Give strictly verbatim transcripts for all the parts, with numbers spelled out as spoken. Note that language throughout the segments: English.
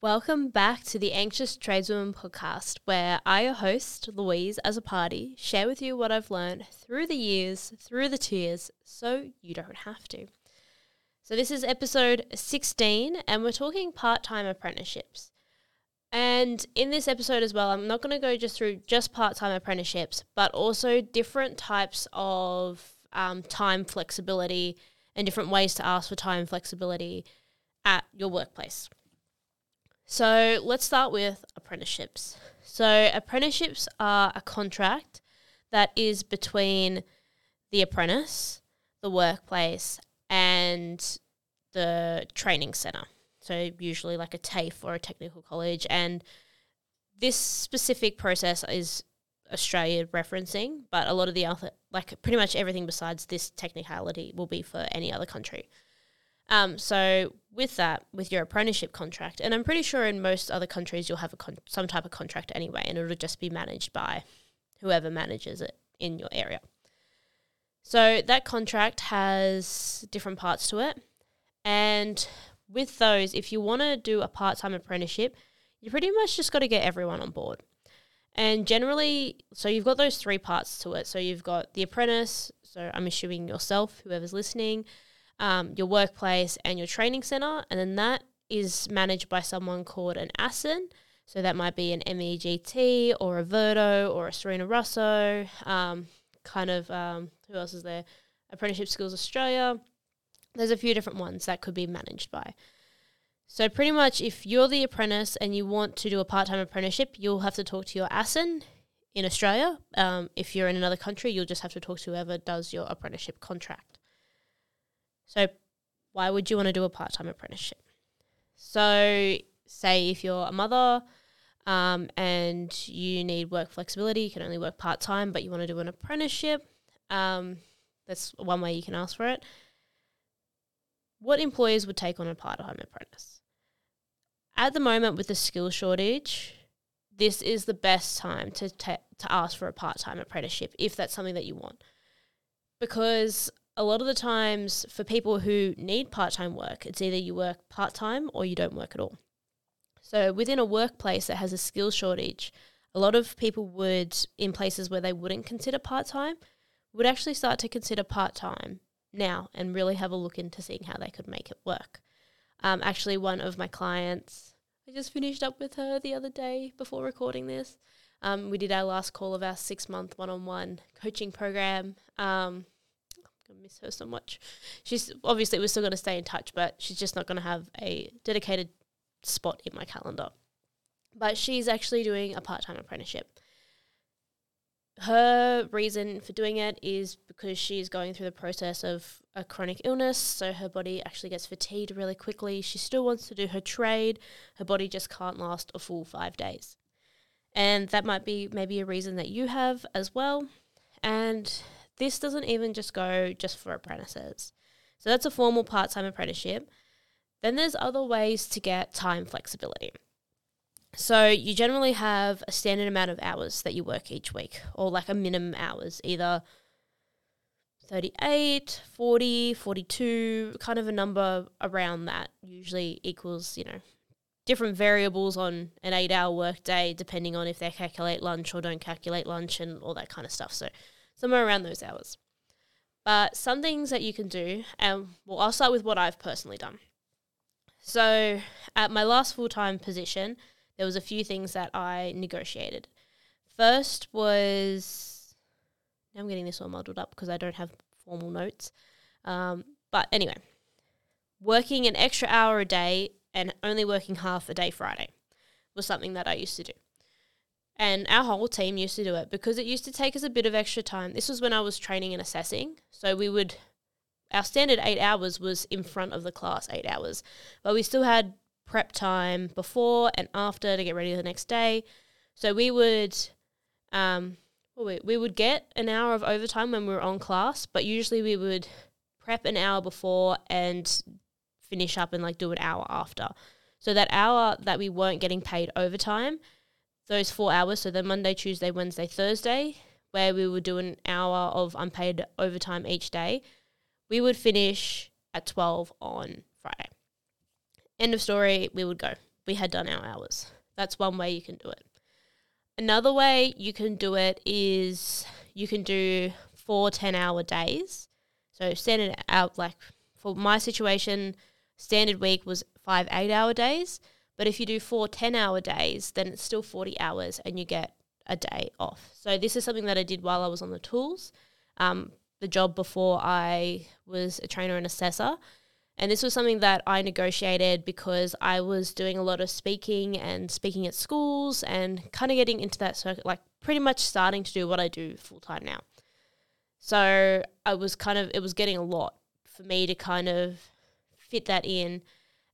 Welcome back to the Anxious Tradeswomen podcast, where I, your host, Louise Azzopardi, share with you what I've learned through the years, through the tears, so you don't have to. So this is episode sixteen, and we're talking part-time apprenticeships. And in this episode as well, I'm not going to go just through just part-time apprenticeships, but also different types of um, time flexibility and different ways to ask for time flexibility at your workplace. So let's start with apprenticeships. So apprenticeships are a contract that is between the apprentice, the workplace, and the training centre. So usually like a TAFE or a technical college. And this specific process is Australia referencing, but a lot of the other, like pretty much everything besides this technicality will be for any other country. Um, so with that, with your apprenticeship contract, and I'm pretty sure in most other countries you'll have a con- some type of contract anyway, and it'll just be managed by whoever manages it in your area. So that contract has different parts to it. And with those, if you want to do a part-time apprenticeship, you pretty much just got to get everyone on board. And generally, so you've got those three parts to it. So you've got the apprentice, so I'm assuming yourself, whoever's listening, Um, your workplace and your training centre, and then that is managed by someone called an ASIN. So that might be an M E G T or a Virto or a Serena Russo, um, kind of, um, who else is there? Apprenticeship Skills Australia. There's a few different ones that could be managed by. So pretty much if you're the apprentice and you want to do a part-time apprenticeship, you'll have to talk to your ASIN in Australia. Um, if you're in another country, you'll just have to talk to whoever does your apprenticeship contract. So why would you want to do a part-time apprenticeship? So say if you're a mother um, and you need work flexibility, you can only work part-time, but you want to do an apprenticeship. Um, that's one way you can ask for it. What employers would take on a part-time apprentice? At the moment with the skill shortage, this is the best time to t- to ask for a part-time apprenticeship if that's something that you want. Because a lot of the times for people who need part-time work, it's either you work part-time or you don't work at all. So within a workplace that has a skill shortage, a lot of people would, in places where they wouldn't consider part-time, would actually start to consider part-time now and really have a look into seeing how they could make it work. Um, actually, one of my clients, I just finished up with her the other day before recording this. Um, we did our last call of our six-month one-on-one coaching program. Um I miss her so much. She's obviously, we're still going to stay in touch, but she's just not going to have a dedicated spot in my calendar. But she's actually doing a part-time apprenticeship. Her reason for doing it is because she's going through the process of a chronic illness, so her body actually gets fatigued really quickly. She still wants to do her trade. Her body just can't last a full five days. And that might be maybe a reason that you have as well. And this doesn't even just go just for apprentices. So that's a formal part-time apprenticeship. Then there's other ways to get time flexibility. So you generally have a standard amount of hours that you work each week, or like a minimum hours, either thirty-eight, forty, forty-two, kind of a number around that usually equals, you know, different variables on an eight-hour workday, depending on if they calculate lunch or don't calculate lunch and all that kind of stuff. So somewhere around those hours. But some things that you can do, and um, well, I'll start with what I've personally done. So at my last full-time position, there was a few things that I negotiated. First was, now I'm getting this all muddled up because I don't have formal notes. Um, but anyway, working an extra hour a day and only working half a day Friday was something that I used to do. And our whole team used to do it because it used to take us a bit of extra time. This was when I was training and assessing. So we would, our standard eight hours was in front of the class eight hours. But we still had prep time before and after to get ready for the next day. So we would, um, we, we would get an hour of overtime when we were on class, but usually we would prep an hour before and finish up and like do an hour after. So that hour that we weren't getting paid overtime, those four hours, so then Monday, Tuesday, Wednesday, Thursday, where we would do an hour of unpaid overtime each day, we would finish at twelve on Friday. End of story, we would go. we had done our hours. That's one way you can do it. Another way you can do it is you can do four ten-hour days. So standard out, like for my situation, standard week was five eight-hour days. But if you do four ten-hour days, then it's still forty hours and you get a day off. So this is something that I did while I was on the tools, um, the job before I was a trainer and assessor. And this was something that I negotiated because I was doing a lot of speaking and speaking at schools and kind of getting into that circuit, like pretty much starting to do what I do full time now. So I was kind of, it was getting a lot for me to kind of fit that in.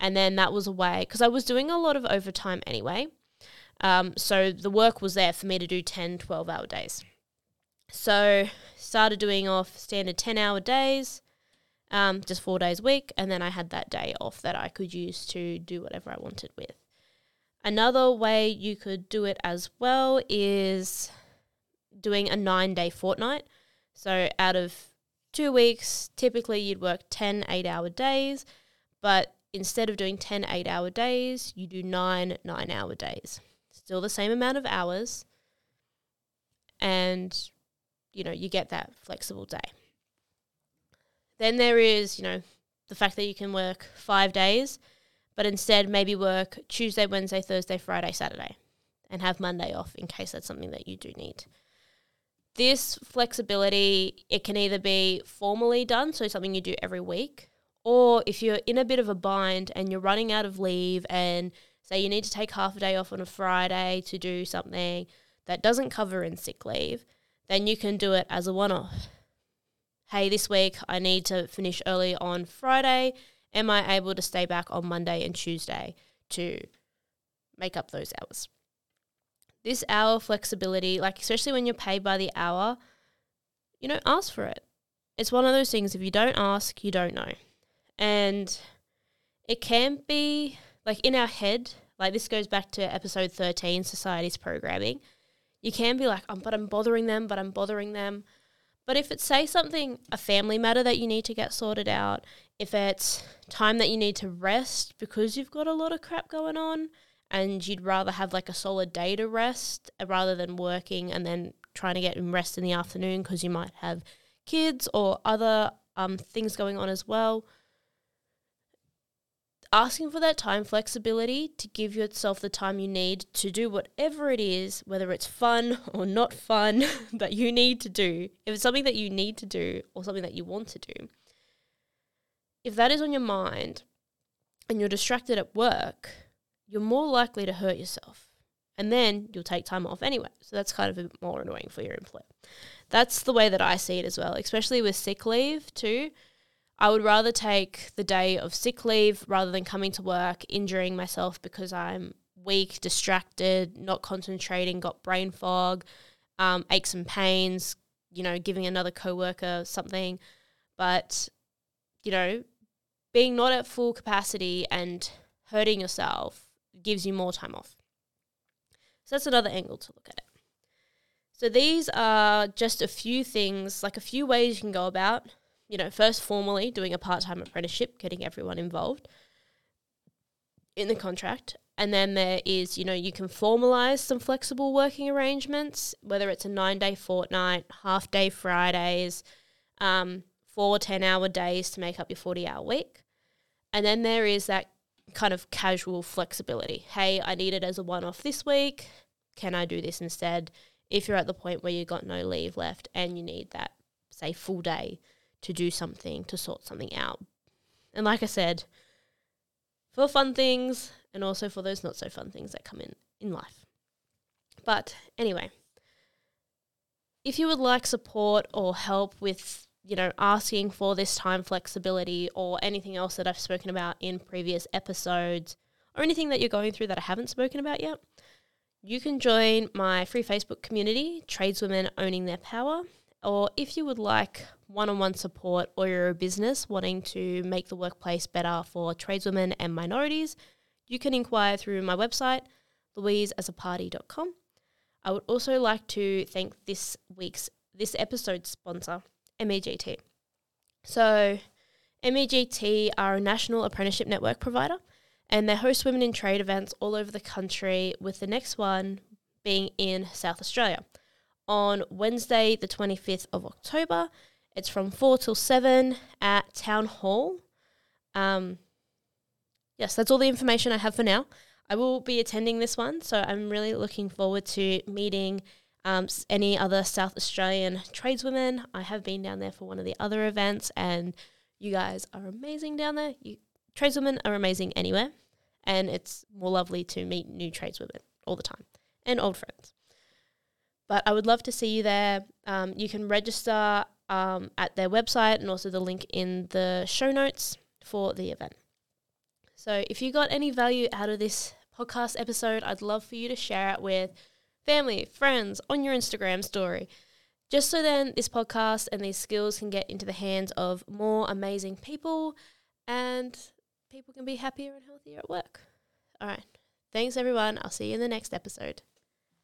And then that was a way, because I was doing a lot of overtime anyway. Um, so the work was there for me to do ten, twelve hour days. So started doing off standard ten hour days. Um, just four days a week, and then I had that day off that I could use to do whatever I wanted with. Another way you could do it as well is doing a nine-day fortnight. So out of two weeks, typically you'd work ten eight-hour days, but instead of doing ten eight-hour days, you do nine nine-hour days. Still the same amount of hours, and, you know, you get that flexible day. Then there is, you know, the fact that you can work five days, but instead maybe work Tuesday, Wednesday, Thursday, Friday, Saturday, and have Monday off in case that's something that you do need. This flexibility, it can either be formally done, so something you do every week, or if you're in a bit of a bind and you're running out of leave and say you need to take half a day off on a Friday to do something that doesn't cover in sick leave, then you can do it as a one-off. Hey, this week I need to finish early on Friday. Am I able to stay back on Monday and Tuesday to make up those hours? This hour flexibility, like especially when you're paid by the hour, you don't ask for it. It's one of those things, if you don't ask, you don't know. And it can be like in our head, like this goes back to episode thirteen, Society's Programming. You can be like, oh, but I'm bothering them, but I'm bothering them. But if it's, say, something, a family matter that you need to get sorted out, if it's time that you need to rest because you've got a lot of crap going on and you'd rather have like a solid day to rest rather than working and then trying to get rest in the afternoon because you might have kids or other um, things going on as well, asking for that time flexibility to give yourself the time you need to do whatever it is, whether it's fun or not fun, that you need to do. If it's something that you need to do or something that you want to do, if that is on your mind and you're distracted at work, you're more likely to hurt yourself. And then you'll take time off anyway. So that's kind of a bit more annoying for your employer. That's the way that I see it as well, especially with sick leave too. I would rather take the day of sick leave rather than coming to work, injuring myself because I'm weak, distracted, not concentrating, got brain fog, um, aches and pains, you know, giving another coworker something. But, you know, being not at full capacity and hurting yourself gives you more time off. So that's another angle to look at it. So these are just a few things, like a few ways you can go about. You know, first formally doing a part-time apprenticeship, getting everyone involved in the contract. And then there is, you know, you can formalise some flexible working arrangements, whether it's a nine-day fortnight, half-day Fridays, um, four ten-hour days to make up your forty-hour week. And then there is that kind of casual flexibility. Hey, I need it as a one-off this week. Can I do this instead? If you're at the point where you've got no leave left and you need that, say, full day to do something, to sort something out. And like I said, for fun things and also for those not so fun things that come in in life. But anyway, if you would like support or help with, you know, asking for this time flexibility or anything else that I've spoken about in previous episodes or anything that you're going through that I haven't spoken about yet, you can join my free Facebook community, Tradeswomen Owning Their Power. Or if you would like one-on-one support or you're a business wanting to make the workplace better for tradeswomen and minorities, you can inquire through my website, louise azzopardi dot com. I would also like to thank this week's, this episode's sponsor, M E G T. So M E G T are a national apprenticeship network provider and they host Women in Trade events all over the country, with the next one being in South Australia on Wednesday the twenty-fifth of October. It's from four till seven at Town Hall. Um, yes, that's all the information I have for now. I will be attending this one, so I'm really looking forward to meeting um, any other South Australian tradeswomen. I have been down there for one of the other events, and you guys are amazing down there. You, tradeswomen are amazing anywhere, and it's more lovely to meet new tradeswomen all the time and old friends. But I would love to see you there. Um, you can register um, at their website, and also the link in the show notes for the event. So if you got any value out of this podcast episode, I'd love for you to share it with family, friends, on your Instagram story, just so then this podcast and these skills can get into the hands of more amazing people, and people can be happier and healthier at work. All right. Thanks, everyone. I'll see you in the next episode.